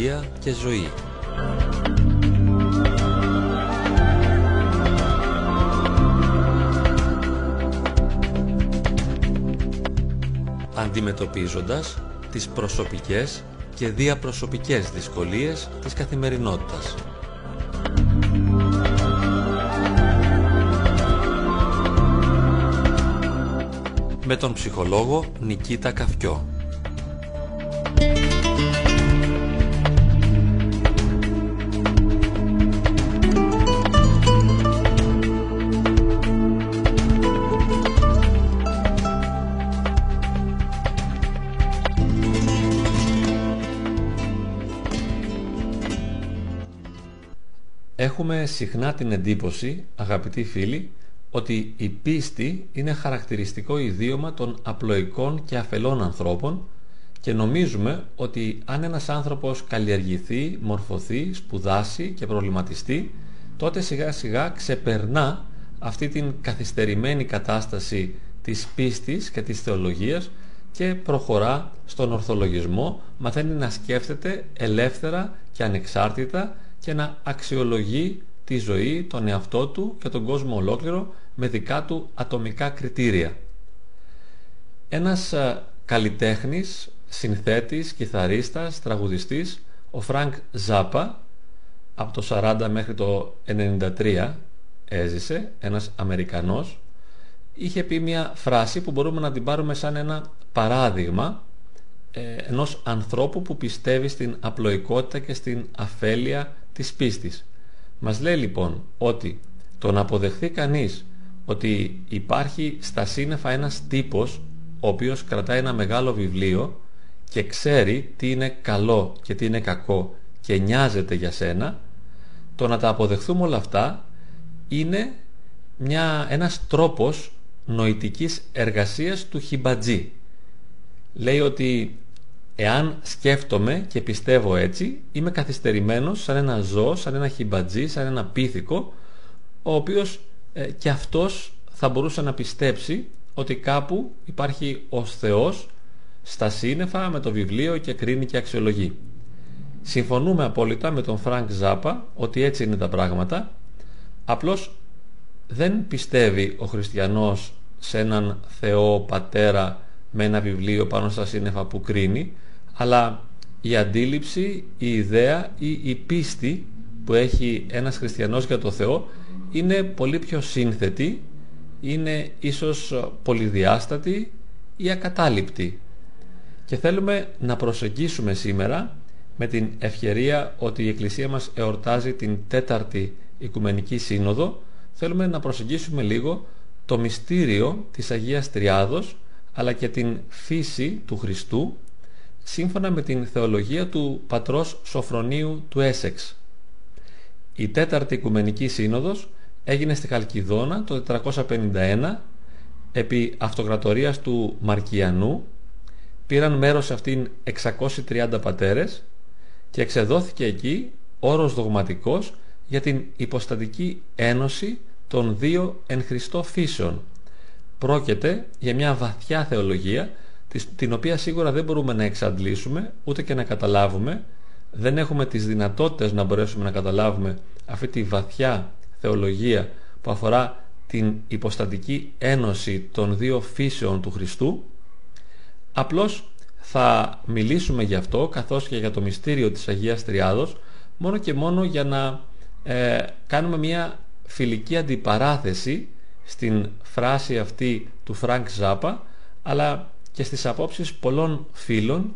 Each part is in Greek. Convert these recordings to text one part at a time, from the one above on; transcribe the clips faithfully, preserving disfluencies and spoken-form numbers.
υγεία και ζωή. Αντιμετωπίζοντας τις προσωπικές και διαπροσωπικές δυσκολίες της καθημερινότητας. Με τον ψυχολόγο Νικήτα Καυκιό. Έχουμε συχνά την εντύπωση, αγαπητοί φίλοι, ότι η πίστη είναι χαρακτηριστικό ιδίωμα των απλοϊκών και αφελών ανθρώπων και νομίζουμε ότι αν ένας άνθρωπος καλλιεργηθεί, μορφωθεί, σπουδάσει και προβληματιστεί, τότε σιγά σιγά ξεπερνά αυτή την καθυστερημένη κατάσταση της πίστης και της θεολογίας και προχωρά στον ορθολογισμό, μαθαίνει να σκέφτεται ελεύθερα και ανεξάρτητα και να αξιολογεί τη ζωή, τον εαυτό του και τον κόσμο ολόκληρο με δικά του ατομικά κριτήρια. Ένας καλλιτέχνης, συνθέτης, κιθαρίστας, τραγουδιστής, ο Frank Zappa, από το σαράντα μέχρι το ενενήντα τρία έζησε, ένας Αμερικανός, είχε πει μια φράση που μπορούμε να την πάρουμε σαν ένα παράδειγμα ενός ανθρώπου που πιστεύει στην απλοϊκότητα και στην αφέλεια της πίστης. Μας λέει λοιπόν ότι το να αποδεχθεί κανείς ότι υπάρχει στα σύννεφα ένας τύπος ο οποίος κρατάει ένα μεγάλο βιβλίο και ξέρει τι είναι καλό και τι είναι κακό και νοιάζεται για σένα, το να τα αποδεχθούμε όλα αυτά είναι μια, ένας τρόπος νοητικής εργασίας του χιμπατζή. Λέει ότι εάν σκέφτομαι και πιστεύω έτσι, είμαι καθυστερημένος σαν ένα ζώο, σαν ένα χιμπατζή, σαν ένα πίθηκο, ο οποίος ε, και αυτός θα μπορούσε να πιστέψει ότι κάπου υπάρχει ο Θεός στα σύννεφα με το βιβλίο και κρίνει και αξιολογεί. Συμφωνούμε απόλυτα με τον Frank Zappa ότι έτσι είναι τα πράγματα, απλώς δεν πιστεύει ο χριστιανός σε έναν Θεό πατέρα με ένα βιβλίο πάνω στα σύννεφα που κρίνει, αλλά η αντίληψη, η ιδέα ή η πίστη που έχει ένας χριστιανός για το Θεό είναι πολύ πιο σύνθετη, είναι ίσως πολυδιάστατη ή ακατάληπτη. Και θέλουμε να προσεγγίσουμε σήμερα με την ευκαιρία ότι η Εκκλησία μας εορτάζει την τέταρτη Οικουμενική Σύνοδο, θέλουμε να προσεγγίσουμε λίγο το μυστήριο της Αγίας Τριάδος αλλά και την φύση του Χριστού σύμφωνα με την θεολογία του πατρός Σωφρονίου του Έσεξ. Η τέταρτη Οικουμενική Σύνοδος έγινε στη Χαλκηδόνα το τετρακόσια πενήντα ένα επί αυτοκρατορίας του Μαρκιανού. Πήραν μέρος σε αυτήν εξακόσιοι τριάντα πατέρες και εξεδόθηκε εκεί όρος δογματικός για την υποστατική ένωση των δύο εν Χριστώ φύσεων. Πρόκειται για μια βαθιά θεολογία την οποία σίγουρα δεν μπορούμε να εξαντλήσουμε ούτε και να καταλάβουμε, δεν έχουμε τις δυνατότητες να μπορέσουμε να καταλάβουμε αυτή τη βαθιά θεολογία που αφορά την υποστατική ένωση των δύο φύσεων του Χριστού. Απλώς θα μιλήσουμε γι' αυτό καθώς και για το μυστήριο της Αγίας Τριάδος μόνο και μόνο για να ε, κάνουμε μια φιλική αντιπαράθεση στην φράση αυτή του Frank Zappa αλλά και στις απόψεις πολλών φίλων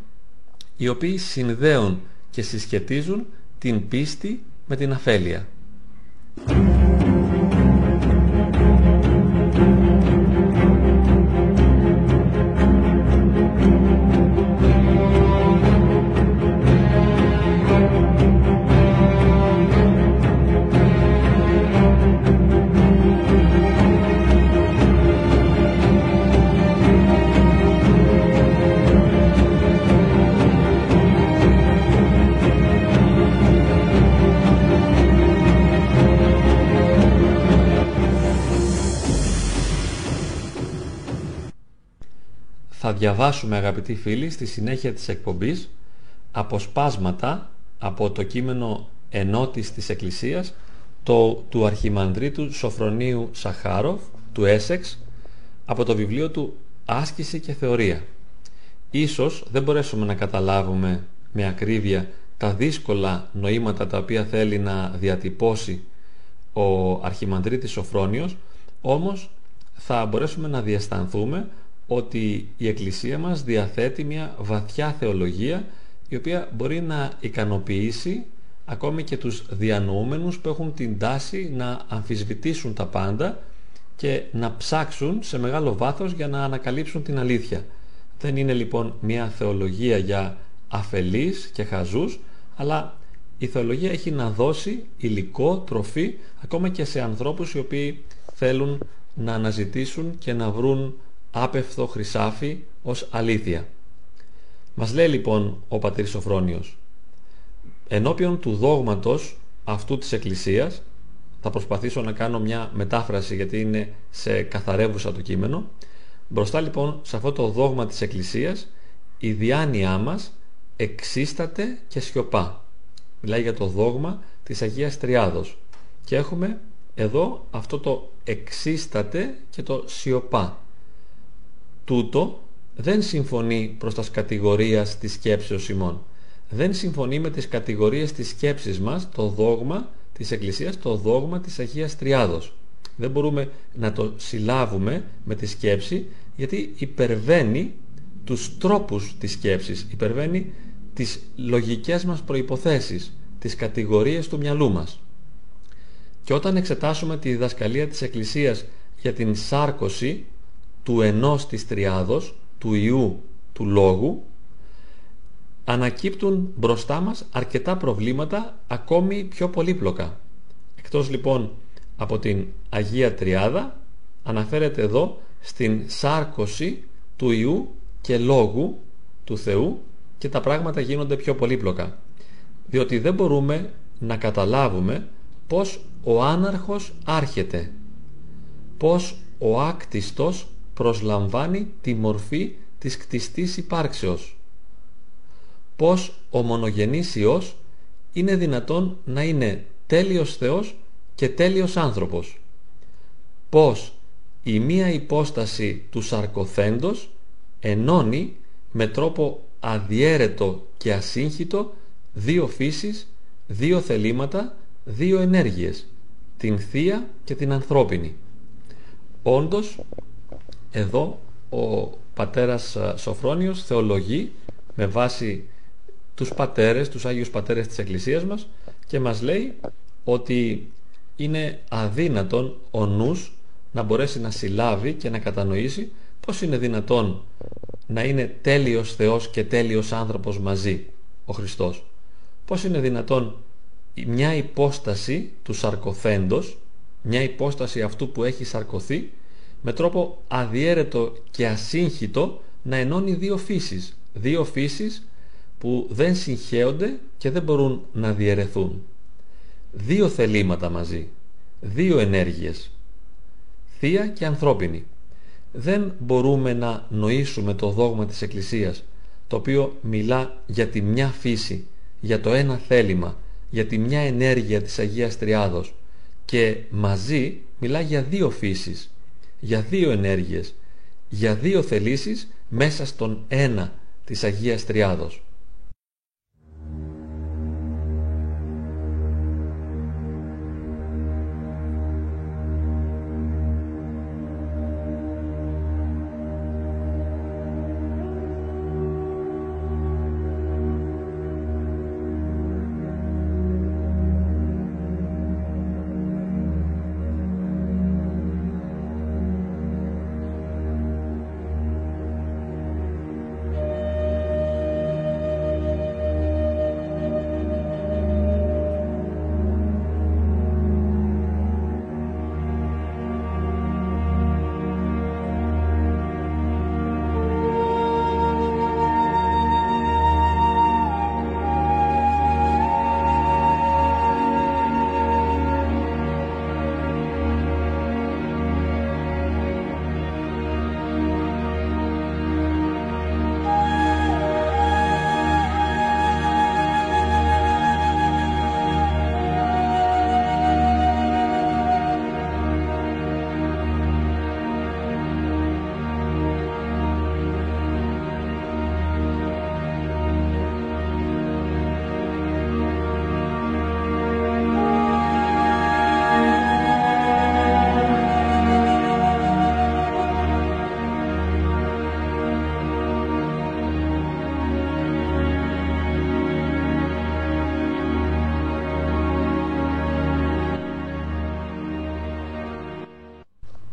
οι οποίοι συνδέουν και συσχετίζουν την πίστη με την αφέλεια. Θα διαβάσουμε, αγαπητοί φίλοι, στη συνέχεια της εκπομπής αποσπάσματα από το κείμενο Ενότης της Εκκλησίας το, του αρχιμανδρίτου Σωφρονίου Σαχάροφ του Έσεξ, από το βιβλίο του Άσκηση και θεωρία. Ίσως δεν μπορέσουμε να καταλάβουμε με ακρίβεια τα δύσκολα νοήματα τα οποία θέλει να διατυπώσει ο αρχιμανδρίτης Σωφρόνιος, όμως θα μπορέσουμε να διαισθανθούμε ότι η Εκκλησία μας διαθέτει μια βαθιά θεολογία η οποία μπορεί να ικανοποιήσει ακόμη και τους διανοούμενους που έχουν την τάση να αμφισβητήσουν τα πάντα και να ψάξουν σε μεγάλο βάθος για να ανακαλύψουν την αλήθεια. Δεν είναι λοιπόν μια θεολογία για αφελείς και χαζούς, αλλά η θεολογία έχει να δώσει υλικό, τροφή, ακόμα και σε ανθρώπους οι οποίοι θέλουν να αναζητήσουν και να βρουν άπευθο χρυσάφι ως αλήθεια. Μας λέει λοιπόν ο πατήρ Σωφρόνιος, ενώπιον του δόγματος αυτού της Εκκλησίας, θα προσπαθήσω να κάνω μια μετάφραση γιατί είναι σε καθαρεύουσα το κείμενο, μπροστά λοιπόν σε αυτό το δόγμα της Εκκλησίας η διάνοιά μας εξίσταται και σιωπά. Μιλάει για το δόγμα της Αγίας Τριάδος και έχουμε εδώ αυτό το εξίσταται και το σιωπά. Τούτο δεν συμφωνεί προς τας κατηγορίας της σκέψεως ημών. Δεν συμφωνεί με τις κατηγορίες της σκέψης μας το δόγμα της Εκκλησίας, το δόγμα της Αγίας Τριάδος. Δεν μπορούμε να το συλλάβουμε με τη σκέψη, γιατί υπερβαίνει τους τρόπους της σκέψης, υπερβαίνει τις λογικές μας προϋποθέσεις, τις κατηγορίες του μυαλού μας. Και όταν εξετάσουμε τη διδασκαλία της Εκκλησίας για την σάρκωση του ενός της Τριάδος, του Υιού, του Λόγου, ανακύπτουν μπροστά μας αρκετά προβλήματα ακόμη πιο πολύπλοκα. Εκτός λοιπόν από την Αγία Τριάδα, αναφέρεται εδώ στην σάρκωση του Υιού και Λόγου του Θεού και τα πράγματα γίνονται πιο πολύπλοκα, διότι δεν μπορούμε να καταλάβουμε πως ο άναρχος άρχεται, πως ο άκτιστος προσλαμβάνει τη μορφή της κτιστής υπάρξεως, πως ο μονογενής Υιός είναι δυνατόν να είναι τέλειος Θεός και τέλειος άνθρωπος, πως η μία υπόσταση του σαρκοθέντος ενώνει με τρόπο αδιέρετο και ασύγχυτο δύο φύσεις, δύο θελήματα, δύο ενέργειες, την θεία και την ανθρώπινη. Όντως, εδώ ο πατέρας Σωφρόνιος θεολογεί με βάση τους πατέρες, τους Άγιους Πατέρες της Εκκλησίας μας και μας λέει ότι είναι αδύνατον ο νους να μπορέσει να συλλάβει και να κατανοήσει πώς είναι δυνατόν να είναι τέλειος Θεός και τέλειος άνθρωπος μαζί ο Χριστός. Πώς είναι δυνατόν μια υπόσταση του σαρκοθέντος, μια υπόσταση αυτού που έχει σαρκωθεί, με τρόπο αδιέρετο και ασύγχυτο να ενώνει δύο φύσεις, δύο φύσεις που δεν συγχέονται και δεν μπορούν να διαιρεθούν. Δύο θελήματα μαζί, δύο ενέργειες, θεία και ανθρώπινη. Δεν μπορούμε να νοήσουμε το δόγμα της Εκκλησίας, το οποίο μιλά για τη μια φύση, για το ένα θέλημα, για τη μια ενέργεια της Αγίας Τριάδος και μαζί μιλά για δύο φύσεις, για δύο ενέργειες, για δύο θελήσεις μέσα στον ένα της Αγίας Τριάδος.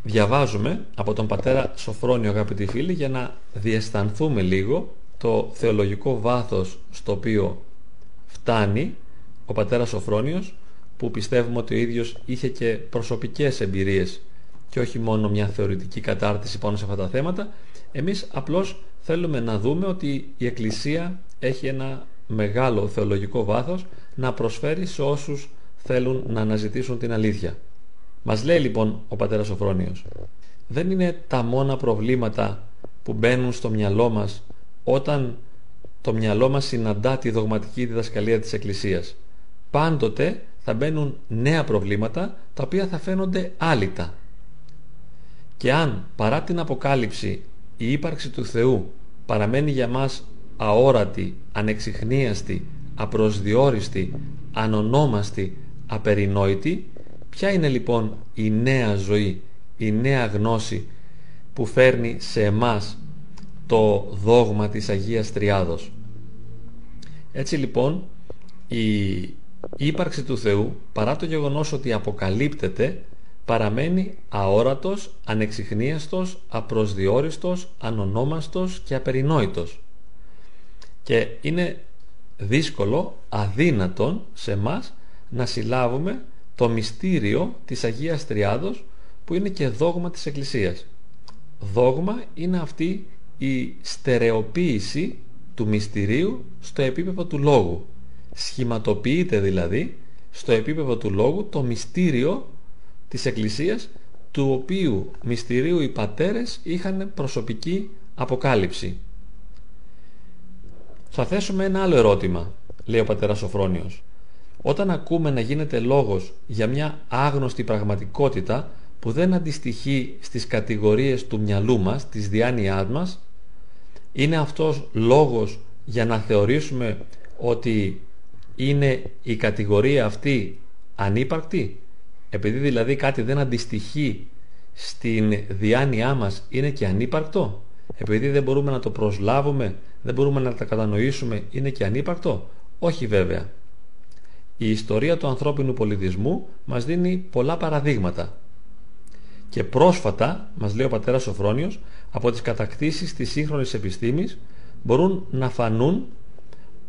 διαβάζουμε από τον πατέρα Σωφρόνιο, αγαπητοί φίλοι, για να διαισθανθούμε λίγο το θεολογικό βάθος στο οποίο φτάνει ο πατέρας Σωφρόνιος, που πιστεύουμε ότι ο ίδιος είχε και προσωπικές εμπειρίες και όχι μόνο μια θεωρητική κατάρτιση πάνω σε αυτά τα θέματα. Εμείς απλώς θέλουμε να δούμε ότι η Εκκλησία έχει ένα μεγάλο θεολογικό βάθος να προσφέρει σε όσους θέλουν να αναζητήσουν την αλήθεια. Μας λέει λοιπόν ο πατέρας Σωφρόνιος: δεν είναι τα μόνα προβλήματα που μπαίνουν στο μυαλό μας όταν το μυαλό μας συναντά τη δογματική διδασκαλία της Εκκλησίας. Πάντοτε θα μπαίνουν νέα προβλήματα τα οποία θα φαίνονται άλυτα. Και αν παρά την Αποκάλυψη η ύπαρξη του Θεού παραμένει για μας αόρατη, ανεξιχνίαστη, απροσδιόριστη, ανονόμαστη, απερινόητη, ποια είναι λοιπόν η νέα ζωή, η νέα γνώση που φέρνει σε εμάς το δόγμα της Αγίας Τριάδος? Έτσι λοιπόν η ύπαρξη του Θεού, παρά το γεγονός ότι αποκαλύπτεται, παραμένει αόρατος, ανεξιχνίαστος, απροσδιόριστος, ανονόμαστος και απερινόητος. Και είναι δύσκολο, αδύνατον σε μας να συλλάβουμε το μυστήριο της Αγίας Τριάδος, που είναι και δόγμα της Εκκλησίας. Δόγμα είναι αυτή η στερεοποίηση του μυστηρίου στο επίπεδο του λόγου. Σχηματοποιείται δηλαδή στο επίπεδο του λόγου το μυστήριο της Εκκλησίας, του οποίου μυστηρίου οι πατέρες είχαν προσωπική αποκάλυψη. Θα θέσουμε ένα άλλο ερώτημα, λέει ο πατέρας Σωφρόνιος. Όταν ακούμε να γίνεται λόγος για μια άγνωστη πραγματικότητα που δεν αντιστοιχεί στις κατηγορίες του μυαλού μας, της διάνοιάς μας, είναι αυτός λόγος για να θεωρήσουμε ότι είναι η κατηγορία αυτή ανύπαρκτη? Επειδή δηλαδή κάτι δεν αντιστοιχεί στην διάνοιά μας, είναι και ανύπαρκτο. Επειδή δεν μπορούμε να το προσλάβουμε, δεν μπορούμε να τα κατανοήσουμε, είναι και ανύπαρκτο. Όχι βέβαια. Η ιστορία του ανθρώπινου πολιτισμού μας δίνει πολλά παραδείγματα. Και πρόσφατα, μας λέει ο πατέρας Σωφρόνιος, από τις κατακτήσεις της σύγχρονης επιστήμης μπορούν να φανούν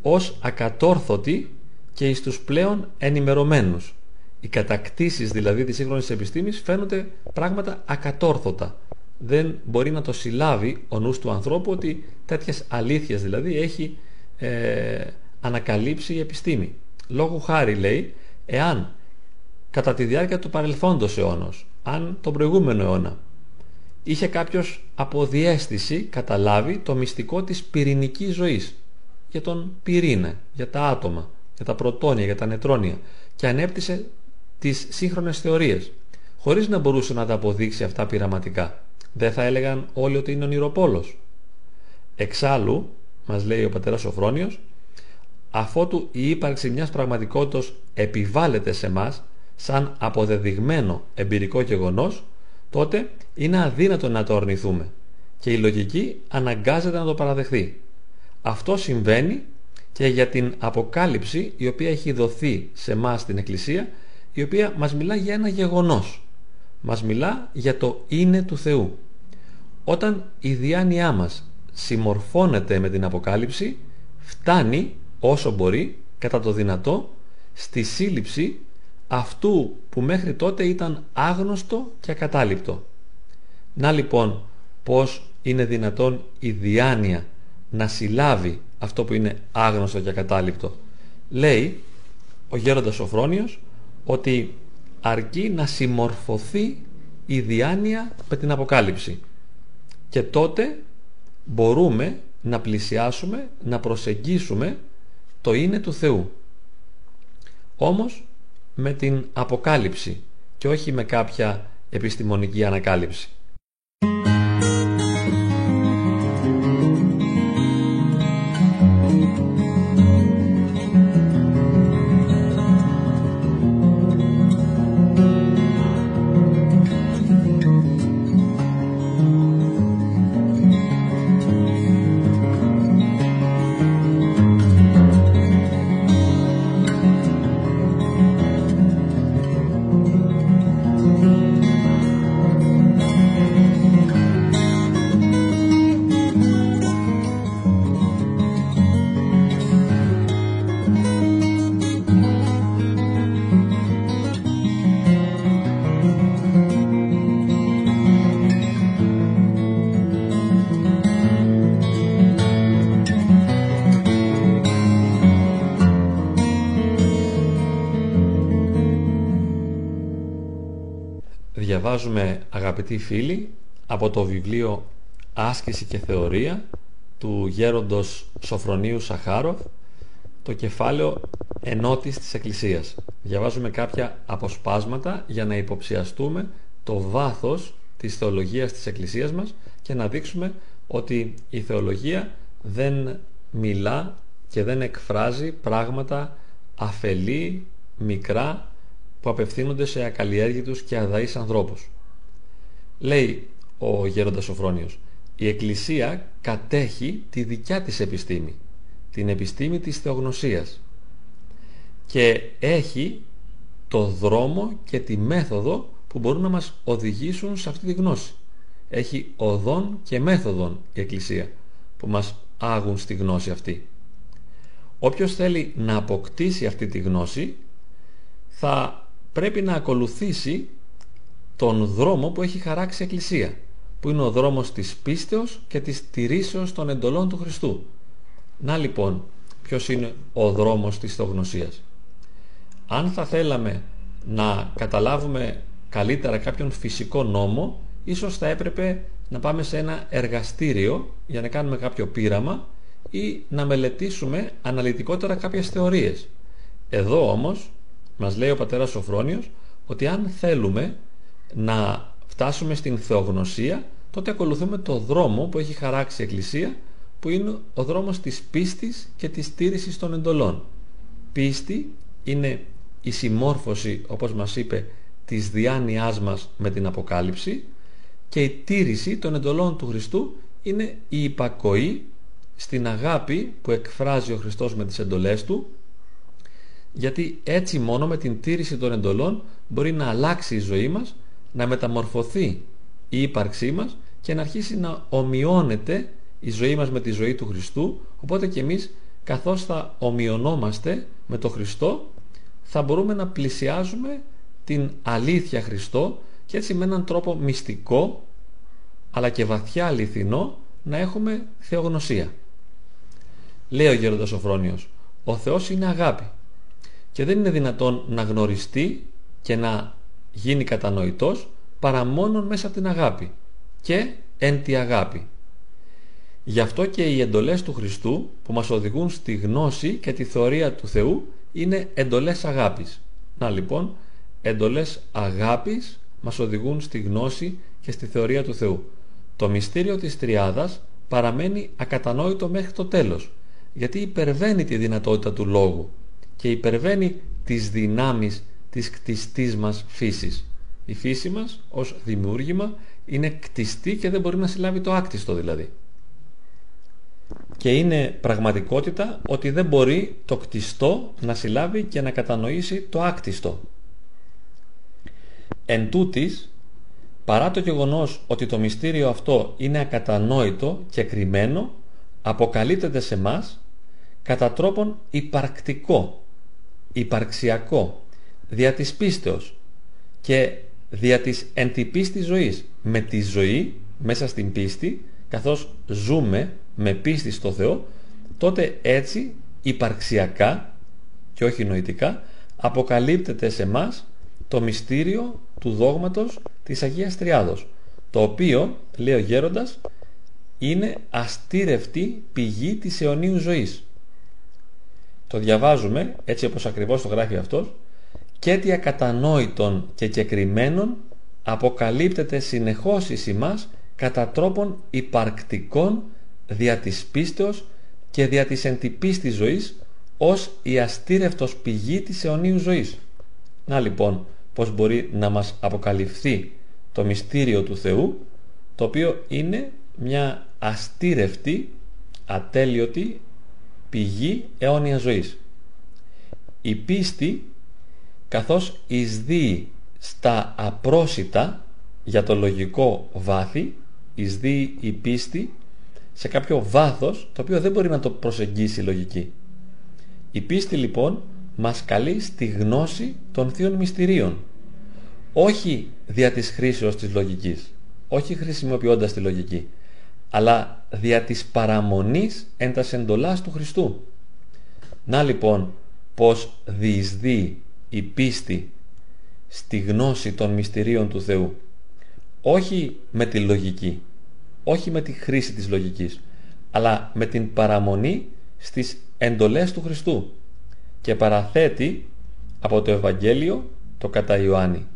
ως ακατόρθωτοι και εις τους πλέον ενημερωμένους. Οι κατακτήσεις δηλαδή της σύγχρονης επιστήμης φαίνονται πράγματα ακατόρθωτα. Δεν μπορεί να το συλλάβει ο νους του ανθρώπου ότι τέτοιες αλήθειες δηλαδή έχει ε, ανακαλύψει η επιστήμη. Λόγου χάρη, λέει, εάν κατά τη διάρκεια του παρελθόντος αιώνος, αν τον προηγούμενο αιώνα, είχε κάποιος από διαίσθηση καταλάβει το μυστικό της πυρηνικής ζωής, για τον πυρήνα, για τα άτομα, για τα πρωτόνια, για τα νετρόνια, και ανέπτυσε τις σύγχρονες θεωρίες, χωρίς να μπορούσε να τα αποδείξει αυτά πειραματικά, δεν θα έλεγαν όλοι ότι είναι ονειροπόλος? Εξάλλου, μας λέει ο πατέρας Σωφρόνιος, αφότου η ύπαρξη μιας πραγματικότητας επιβάλλεται σε μας σαν αποδεδειγμένο εμπειρικό γεγονός, τότε είναι αδύνατο να το αρνηθούμε και η λογική αναγκάζεται να το παραδεχθεί. Αυτό συμβαίνει και για την αποκάλυψη η οποία έχει δοθεί σε μας στην Εκκλησία, η οποία μας μιλά για ένα γεγονός, μας μιλά για το είναι του Θεού. Όταν η διάνοιά μας συμμορφώνεται με την αποκάλυψη, φτάνει όσο μπορεί, κατά το δυνατό, στη σύλληψη αυτού που μέχρι τότε ήταν άγνωστο και ακατάληπτο. Να λοιπόν πώς είναι δυνατόν η διάνοια να συλλάβει αυτό που είναι άγνωστο και ακατάληπτο. Λέει ο γέροντας Σωφρόνιος ότι αρκεί να συμμορφωθεί η διάνοια με την αποκάλυψη, και τότε μπορούμε να πλησιάσουμε, να προσεγγίσουμε το είναι του Θεού. Όμως με την αποκάλυψη και όχι με κάποια επιστημονική ανακάλυψη. διαβάζουμε, αγαπητοί φίλοι, από το βιβλίο «Άσκηση και θεωρία» του γέροντος Σωφρονίου Σαχάροφ, το κεφάλαιο «Ενότης της Εκκλησίας». Διαβάζουμε κάποια αποσπάσματα για να υποψιαστούμε το βάθος της θεολογίας της Εκκλησίας μας και να δείξουμε ότι η θεολογία δεν μιλά και δεν εκφράζει πράγματα αφελή, μικρά, που απευθύνονται σε ακαλλιέργητους και αδαείς ανθρώπους. Λέει ο γέροντας Σωφρόνιος, η Εκκλησία κατέχει τη δικιά της επιστήμη, την επιστήμη της θεογνωσίας, και έχει το δρόμο και τη μέθοδο που μπορούν να μας οδηγήσουν σε αυτή τη γνώση. Έχει οδόν και μέθοδον η Εκκλησία που μας άγουν στη γνώση αυτή. Όποιος θέλει να αποκτήσει αυτή τη γνώση θα πρέπει να ακολουθήσει τον δρόμο που έχει χαράξει η Εκκλησία, που είναι ο δρόμος της πίστεως και της στηρίσεως των εντολών του Χριστού. Να λοιπόν, ποιος είναι ο δρόμος της θεογνωσίας. Αν θα θέλαμε να καταλάβουμε καλύτερα κάποιον φυσικό νόμο, ίσως θα έπρεπε να πάμε σε ένα εργαστήριο για να κάνουμε κάποιο πείραμα ή να μελετήσουμε αναλυτικότερα κάποιες θεωρίες. Εδώ όμως μας λέει ο πατέρας Σωφρόνιος ότι αν θέλουμε να φτάσουμε στην θεογνωσία, τότε ακολουθούμε το δρόμο που έχει χαράξει η Εκκλησία, που είναι ο δρόμος της πίστης και της στήρησης των εντολών. Πίστη είναι η συμμόρφωση, όπως μας είπε, της διάνοιάς μας με την Αποκάλυψη, και η τήρηση των εντολών του Χριστού είναι η υπακοή στην αγάπη που εκφράζει ο Χριστός με τις εντολές του, γιατί έτσι μόνο με την τήρηση των εντολών μπορεί να αλλάξει η ζωή μας, να μεταμορφωθεί η ύπαρξή μας και να αρχίσει να ομοιώνεται η ζωή μας με τη ζωή του Χριστού. Οπότε και εμείς, καθώς θα ομοιωνόμαστε με τον Χριστό, θα μπορούμε να πλησιάζουμε την αλήθεια Χριστό και έτσι με έναν τρόπο μυστικό αλλά και βαθιά αληθινό να έχουμε θεογνωσία. Λέει ο γέροντας Σωφρόνιος, ο Θεός είναι αγάπη και δεν είναι δυνατόν να γνωριστεί και να γίνει κατανοητός παρά μόνον μέσα από την αγάπη και εν τη αγάπη. Γι' αυτό και οι εντολές του Χριστού που μας οδηγούν στη γνώση και τη θεωρία του Θεού είναι εντολές αγάπης. Να λοιπόν, εντολές αγάπης μας οδηγούν στη γνώση και στη θεωρία του Θεού. Το μυστήριο της Τριάδας παραμένει ακατανόητο μέχρι το τέλος, γιατί υπερβαίνει τη δυνατότητα του λόγου και υπερβαίνει τις δυνάμεις της κτιστής μας φύσης. Η φύση μας ως δημιούργημα είναι κτιστή και δεν μπορεί να συλλάβει το άκτιστο δηλαδή. Και είναι πραγματικότητα ότι δεν μπορεί το κτιστό να συλλάβει και να κατανοήσει το άκτιστο. Εν τούτης, παρά το γεγονός ότι το μυστήριο αυτό είναι ακατανόητο και κρυμμένο, αποκαλύπτεται σε μας κατά τρόπον υπαρκτικό, υπαρξιακό, δια της πίστεως και δια της εν τη πίστη ζωής. Με τη ζωή, μέσα στην πίστη, καθώς ζούμε με πίστη στο Θεό, τότε έτσι υπαρξιακά και όχι νοητικά αποκαλύπτεται σε μας το μυστήριο του δόγματος της Αγίας Τριάδος, το οποίο, λέει ο γέροντας, είναι αστήρευτη πηγή της αιωνίου ζωής. Το διαβάζουμε έτσι όπως ακριβώς το γράφει αυτός, και τι ακατανόητον και κεκριμένον αποκαλύπτεται συνεχώς εις ημάς κατά τρόπον υπαρκτικών δια της πίστεως και δια της εν τη πίστη ζωής, ως η αστήρευτος πηγή της αιωνίου ζωής. Να λοιπόν, πώς μπορεί να μας αποκαλυφθεί το μυστήριο του Θεού, το οποίο είναι μια αστήρευτη, ατέλειωτη πηγή αιώνια ζωής. Η πίστη, καθώς εισδύει στα απρόσιτα για το λογικό βάθη, εισδύει η πίστη σε κάποιο βάθος το οποίο δεν μπορεί να το προσεγγίσει η λογική. Η πίστη λοιπόν μας καλεί στη γνώση των θείων μυστηρίων, όχι δια της χρήσεως της λογικής, όχι χρησιμοποιώντας τη λογική, αλλά δια της παραμονής εν τας εντολάς του Χριστού. Να λοιπόν, πως διεισδύει η πίστη στη γνώση των μυστηρίων του Θεού. Όχι με τη λογική, όχι με τη χρήση της λογικής, αλλά με την παραμονή στις εντολές του Χριστού, και παραθέτει από το Ευαγγέλιο το κατά Ιωάννη.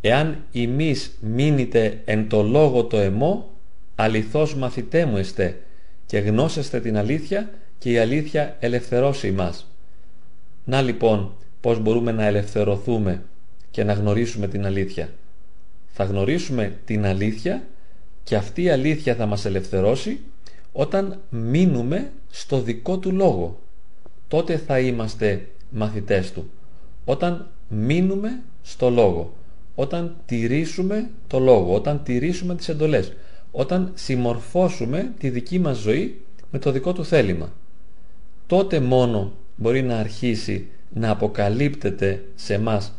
«Εάν ημείς μείνετε εν το λόγο το εμώ, αληθώς μαθητέ μου εστέ, και γνώσεστε την αλήθεια, και η αλήθεια ελευθερώσει μας». Να λοιπόν πώς μπορούμε να ελευθερωθούμε και να γνωρίσουμε την αλήθεια. Θα γνωρίσουμε την αλήθεια και αυτή η αλήθεια θα μας ελευθερώσει όταν μείνουμε στο δικό του λόγο. Τότε θα είμαστε μαθητές του. Όταν μείνουμε στο λόγο, όταν τηρήσουμε το λόγο, όταν τηρήσουμε τις εντολές, όταν συμμορφώσουμε τη δική μας ζωή με το δικό του θέλημα. Τότε μόνο μπορεί να αρχίσει να αποκαλύπτεται σε εμάς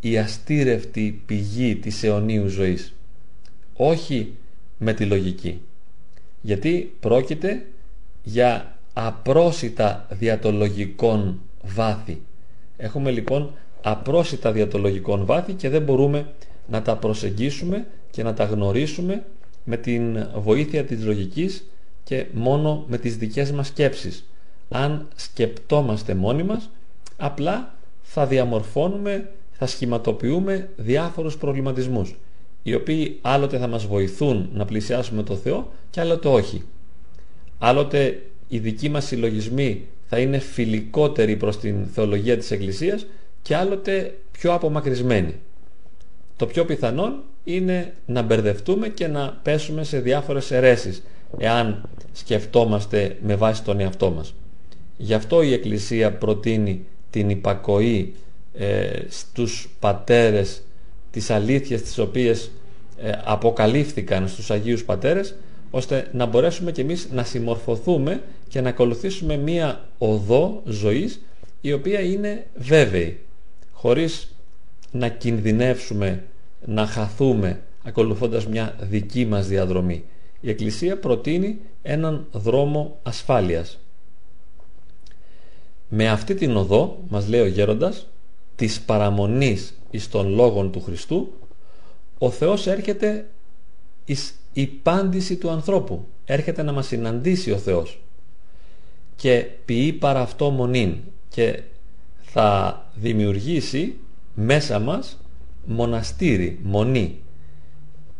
η αστήρευτη πηγή της αιωνίου ζωής. Όχι με τη λογική. Γιατί πρόκειται για απρόσιτα διατολογικών βάθη. Έχουμε λοιπόν απρόσιτα διατολογικών βάθη και δεν μπορούμε να τα προσεγγίσουμε και να τα γνωρίσουμε με την βοήθεια της λογικής και μόνο με τις δικές μας σκέψεις. Αν σκεπτόμαστε μόνοι μας, απλά θα διαμορφώνουμε, θα σχηματοποιούμε διάφορους προβληματισμούς, οι οποίοι άλλοτε θα μας βοηθούν να πλησιάσουμε το Θεό και άλλοτε όχι. Άλλοτε οι δικοί μας συλλογισμοί θα είναι φιλικότεροι προς την θεολογία της Εκκλησίας και άλλοτε πιο απομακρυσμένοι. Το πιο πιθανόν είναι να μπερδευτούμε και να πέσουμε σε διάφορες αιρέσεις, εάν σκεφτόμαστε με βάση τον εαυτό μας. Γι' αυτό η Εκκλησία προτείνει την υπακοή ε, στους πατέρες, τις αλήθειες τις οποίες ε, αποκαλύφθηκαν στους Αγίους Πατέρες, ώστε να μπορέσουμε κι εμείς να συμμορφωθούμε και να ακολουθήσουμε μία οδό ζωής η οποία είναι βέβαιη, χωρίς να κινδυνεύσουμε, να χαθούμε ακολουθώντας μια δική μας διαδρομή. Η Εκκλησία προτείνει έναν δρόμο ασφάλειας. Με αυτή την οδό, μας λέει ο γέροντας, της παραμονής εις των λόγων του Χριστού, ο Θεός έρχεται εις υπάντηση του ανθρώπου. Έρχεται να μας συναντήσει ο Θεός και ποιεί παρά αυτό μονήν, και θα δημιουργήσει μέσα μας μοναστήρι, μονή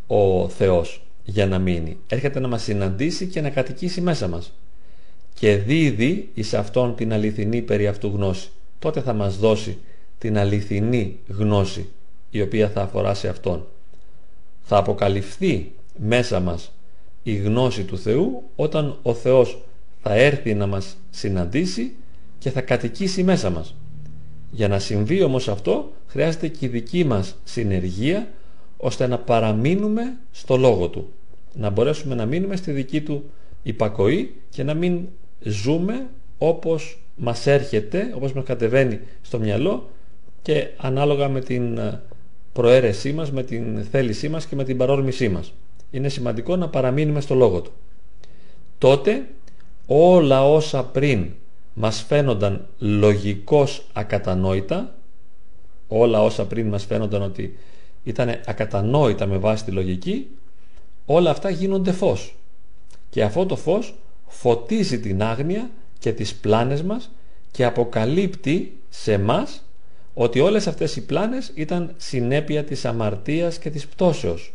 ο Θεός για να μείνει. Έρχεται να μας συναντήσει και να κατοικήσει μέσα μας και δίδει εις αυτόν την αληθινή περί αυτού γνώση. Τότε θα μας δώσει την αληθινή γνώση η οποία θα αφορά σε αυτόν. Θα αποκαλυφθεί μέσα μας η γνώση του Θεού όταν ο Θεός θα έρθει να μας συναντήσει και θα κατοικήσει μέσα μας. Για να συμβεί όμως αυτό χρειάζεται και η δική μας συνεργία, ώστε να παραμείνουμε στο λόγο του, να μπορέσουμε να μείνουμε στη δική του υπακοή και να μην ζούμε όπως μας έρχεται, όπως μας κατεβαίνει στο μυαλό και ανάλογα με την προαίρεσή μας, με την θέλησή μας και με την παρόρμησή μας. Είναι σημαντικό να παραμείνουμε στο λόγο του. Τότε όλα όσα πριν μας φαίνονταν λογικώς ακατανόητα, όλα όσα πριν μας φαίνονταν ότι ήταν ακατανόητα με βάση τη λογική, όλα αυτά γίνονται φως. Και αυτό το φως φωτίζει την άγνοια και τις πλάνες μας και αποκαλύπτει σε μας ότι όλες αυτές οι πλάνες ήταν συνέπεια της αμαρτίας και της πτώσεως.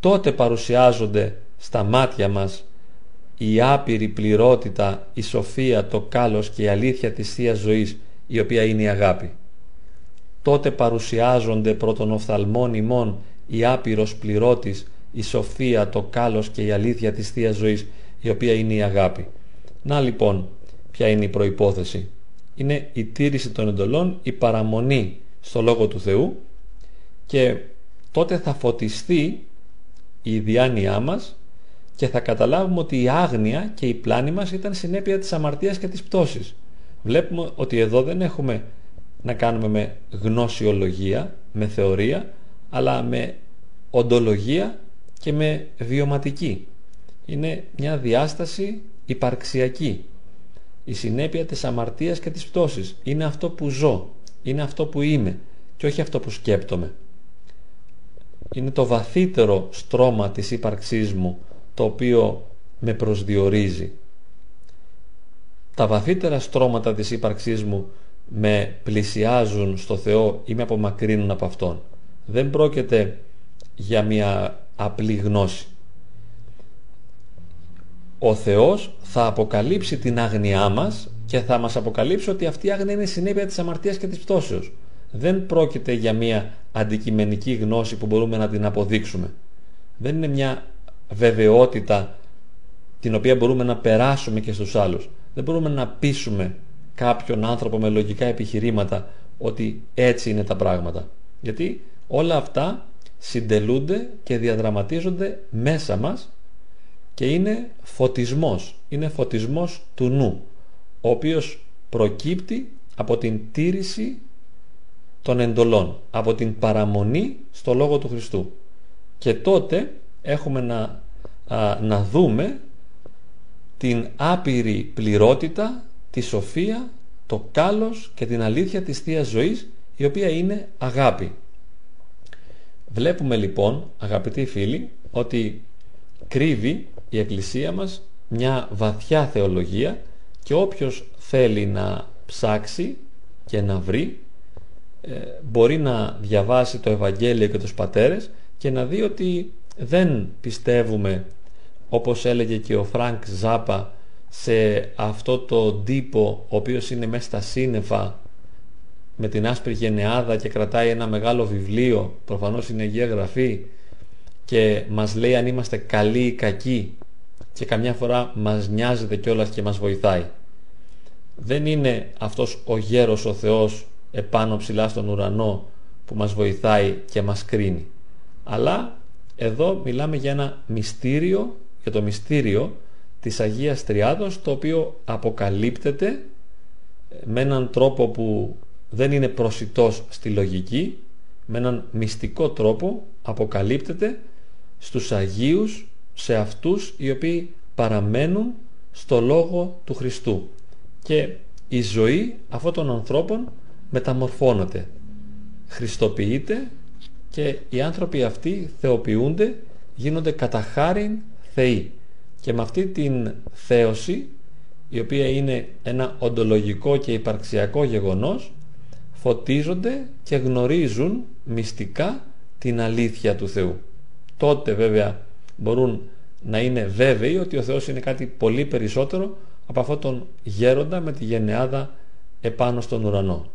Τότε παρουσιάζονται στα μάτια μας η άπειρη πληρότητα, η σοφία, το κάλος και η αλήθεια της Θείας Ζωής, η οποία είναι η αγάπη. Τότε παρουσιάζονται πρώτον οφθαλμών ημών η άπειρος πληρώτης, η σοφία, το κάλος και η αλήθεια της Θείας Ζωής, η οποία είναι η αγάπη. Να λοιπόν, ποια είναι η προϋπόθεση. Είναι η τήρηση των εντολών, η παραμονή στο Λόγο του Θεού, και τότε θα φωτιστεί η διάνοιά μας και θα καταλάβουμε ότι η άγνοια και η πλάνη μας ήταν συνέπεια της αμαρτίας και της πτώσης. Βλέπουμε ότι εδώ δεν έχουμε να κάνουμε με γνωσιολογία, με θεωρία, αλλά με οντολογία και με βιωματική. Είναι μια διάσταση υπαρξιακή. Η συνέπεια της αμαρτίας και της πτώσης είναι αυτό που ζω, είναι αυτό που είμαι και όχι αυτό που σκέπτομαι. Είναι το βαθύτερο στρώμα της ύπαρξής μου το οποίο με προσδιορίζει. Τα βαθύτερα στρώματα της ύπαρξής μου με πλησιάζουν στο Θεό ή με απομακρύνουν από Αυτόν. Δεν πρόκειται για μια απλή γνώση. Ο Θεός θα αποκαλύψει την άγνοιά μας και θα μας αποκαλύψει ότι αυτή η άγνοια είναι η συνέπεια της αμαρτίας και της πτώσεως. Δεν πρόκειται για μια αντικειμενική γνώση που μπορούμε να την αποδείξουμε. Δεν είναι μια βεβαιότητα την οποία μπορούμε να περάσουμε και στους άλλους. Δεν μπορούμε να πείσουμε κάποιον άνθρωπο με λογικά επιχειρήματα ότι έτσι είναι τα πράγματα. Γιατί όλα αυτά συντελούνται και διαδραματίζονται μέσα μας και είναι φωτισμός. Είναι φωτισμός του νου, ο οποίος προκύπτει από την τήρηση των εντολών, από την παραμονή στο Λόγο του Χριστού. Και τότε έχουμε να, α, να δούμε την άπειρη πληρότητα, τη σοφία, το κάλος και την αλήθεια της Θείας Ζωής, η οποία είναι αγάπη. Βλέπουμε λοιπόν, αγαπητοί φίλοι, ότι κρύβει η Εκκλησία μας μια βαθιά θεολογία και όποιος θέλει να ψάξει και να βρει μπορεί να διαβάσει το Ευαγγέλιο και τους Πατέρες και να δει ότι δεν πιστεύουμε, όπως έλεγε και ο Φρανκ Ζάπα, σε αυτό το τύπο ο οποίος είναι μέσα στα σύννεφα με την άσπρη γενεάδα και κρατάει ένα μεγάλο βιβλίο, προφανώς είναι Αγία Γραφή, και μας λέει αν είμαστε καλοί ή κακοί και καμιά φορά μας νοιάζεται κιόλας και μας βοηθάει. Δεν είναι αυτός ο γέρος ο Θεός επάνω ψηλά στον ουρανό που μας βοηθάει και μας κρίνει, αλλά εδώ μιλάμε για ένα μυστήριο, για το μυστήριο της Αγίας Τριάδος, το οποίο αποκαλύπτεται με έναν τρόπο που δεν είναι προσιτός στη λογική, με έναν μυστικό τρόπο αποκαλύπτεται στους Αγίους, σε αυτούς οι οποίοι παραμένουν στο Λόγο του Χριστού, και η ζωή αυτών των ανθρώπων μεταμορφώνεται, χριστοποιείται και οι άνθρωποι αυτοί θεοποιούνται, γίνονται κατά χάριν θεοί. Και με αυτή την θέωση, η οποία είναι ένα οντολογικό και υπαρξιακό γεγονός, φωτίζονται και γνωρίζουν μυστικά την αλήθεια του Θεού. Τότε βέβαια μπορούν να είναι βέβαιοι ότι ο Θεός είναι κάτι πολύ περισσότερο από αυτόν τον γέροντα με τη γενεάδα επάνω στον ουρανό.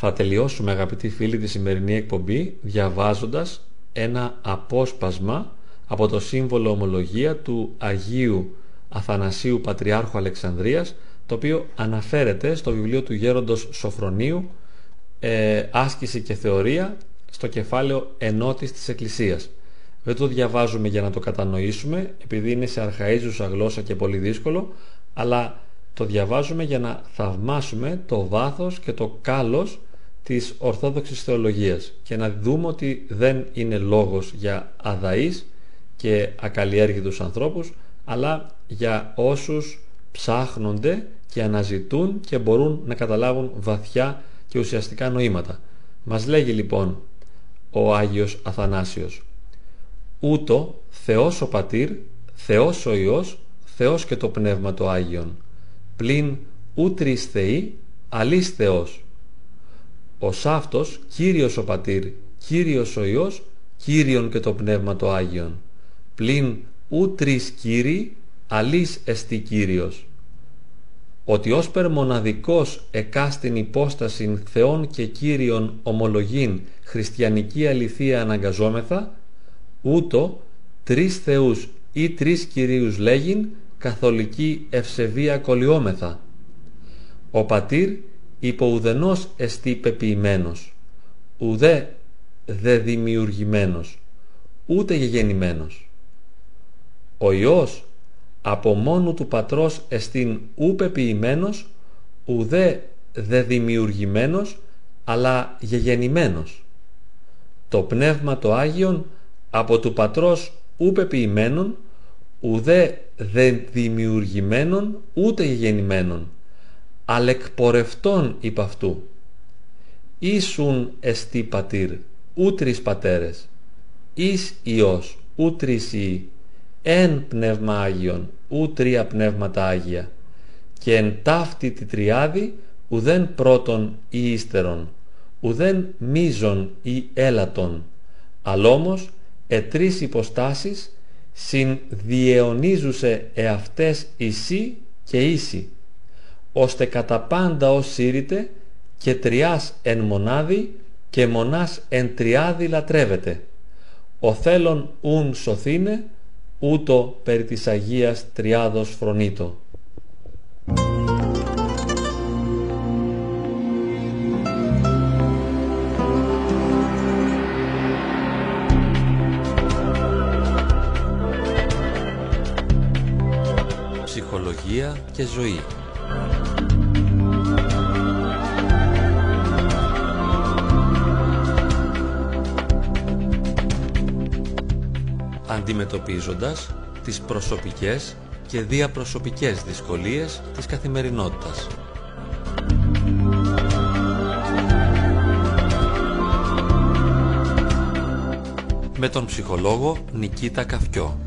Θα τελειώσουμε, αγαπητοί φίλοι, τη σημερινή εκπομπή διαβάζοντας ένα απόσπασμα από το Σύμβολο Ομολογία του Αγίου Αθανασίου Πατριάρχου Αλεξανδρίας, το οποίο αναφέρεται στο βιβλίο του Γέροντος Σωφρονίου, ε, «Άσκηση και θεωρία», στο κεφάλαιο «Ενότης της Εκκλησίας». Δεν το διαβάζουμε για να το κατανοήσουμε, επειδή είναι σε αρχαίζουσα γλώσσα και πολύ δύσκολο, αλλά το διαβάζουμε για να θαυμάσουμε το βάθος και το κάλος της Ορθόδοξης Θεολογίας και να δούμε ότι δεν είναι λόγος για αδαείς και ακαλλιέργητους ανθρώπους, αλλά για όσους ψάχνονται και αναζητούν και μπορούν να καταλάβουν βαθιά και ουσιαστικά νοήματα. Μας λέγει λοιπόν ο Άγιος Αθανάσιος: «Ούτω Θεός ο Πατήρ, Θεός ο Υιός, Θεός και το Πνεύμα το Άγιον, πλην ου τρεις θεοί, αλής Θεός. Ως αυτός Κύριος ο Πατήρ, Κύριος ο Υιός, Κύριον και το Πνεύμα το Άγιον, πλην ου τρεις Κύριοι, αλής εστι Κύριος. Ότι ως περμοναδικός εκάστην υπόστασιν Θεών και Κύριων ομολογήν χριστιανική αληθεία αναγκαζόμεθα, ούτω τρεις θεούς ή τρεις Κυρίους λέγειν καθολική ευσεβία κολλιόμεθα. Ο πατήρ υπό ουδενός εστί πεποιημένος, ουδέ δε δημιουργημένος, ούτε γεγεννημένος. Ο Υιός από μόνου του Πατρός εστίν ου πεποιημένος, ουδέ δε δημιουργημένος, αλλά γεγεννημένος. Το Πνεύμα το Άγιον από του Πατρός ου πεποιημένον, ουδέ δε δημιουργημένον, ούτε γεγεννημένον, αλεκπορευτών υπ' αυτού. Ήσουν εστί πατήρ, ου τρεις πατέρες, εις Υιός, ου τρεις Υιοί, εν Πνεύμα Άγιον, ου τρία Πνεύματα Άγια, και εν ταύτη τη τριάδη, ουδέν πρώτον ή ύστερον, ουδέν μίζον ή έλατον, αλόμως ετρεις υποστάσεις, συνδιαιωνίζουσε εαυτές εισί και ίσι, ώστε κατά πάντα ως σύρρητε και τριάς εν μονάδι και μονάς εν τριάδι λατρεύεται. Ο θέλων ουν σωθήνε, ούτω περί της Αγίας Τριάδος φρονείτο. Ψυχολογία και ζωή. Αντιμετωπίζοντας τις προσωπικές και διαπροσωπικές δυσκολίες της καθημερινότητας. Με τον ψυχολόγο Νικήτα Καυκιό.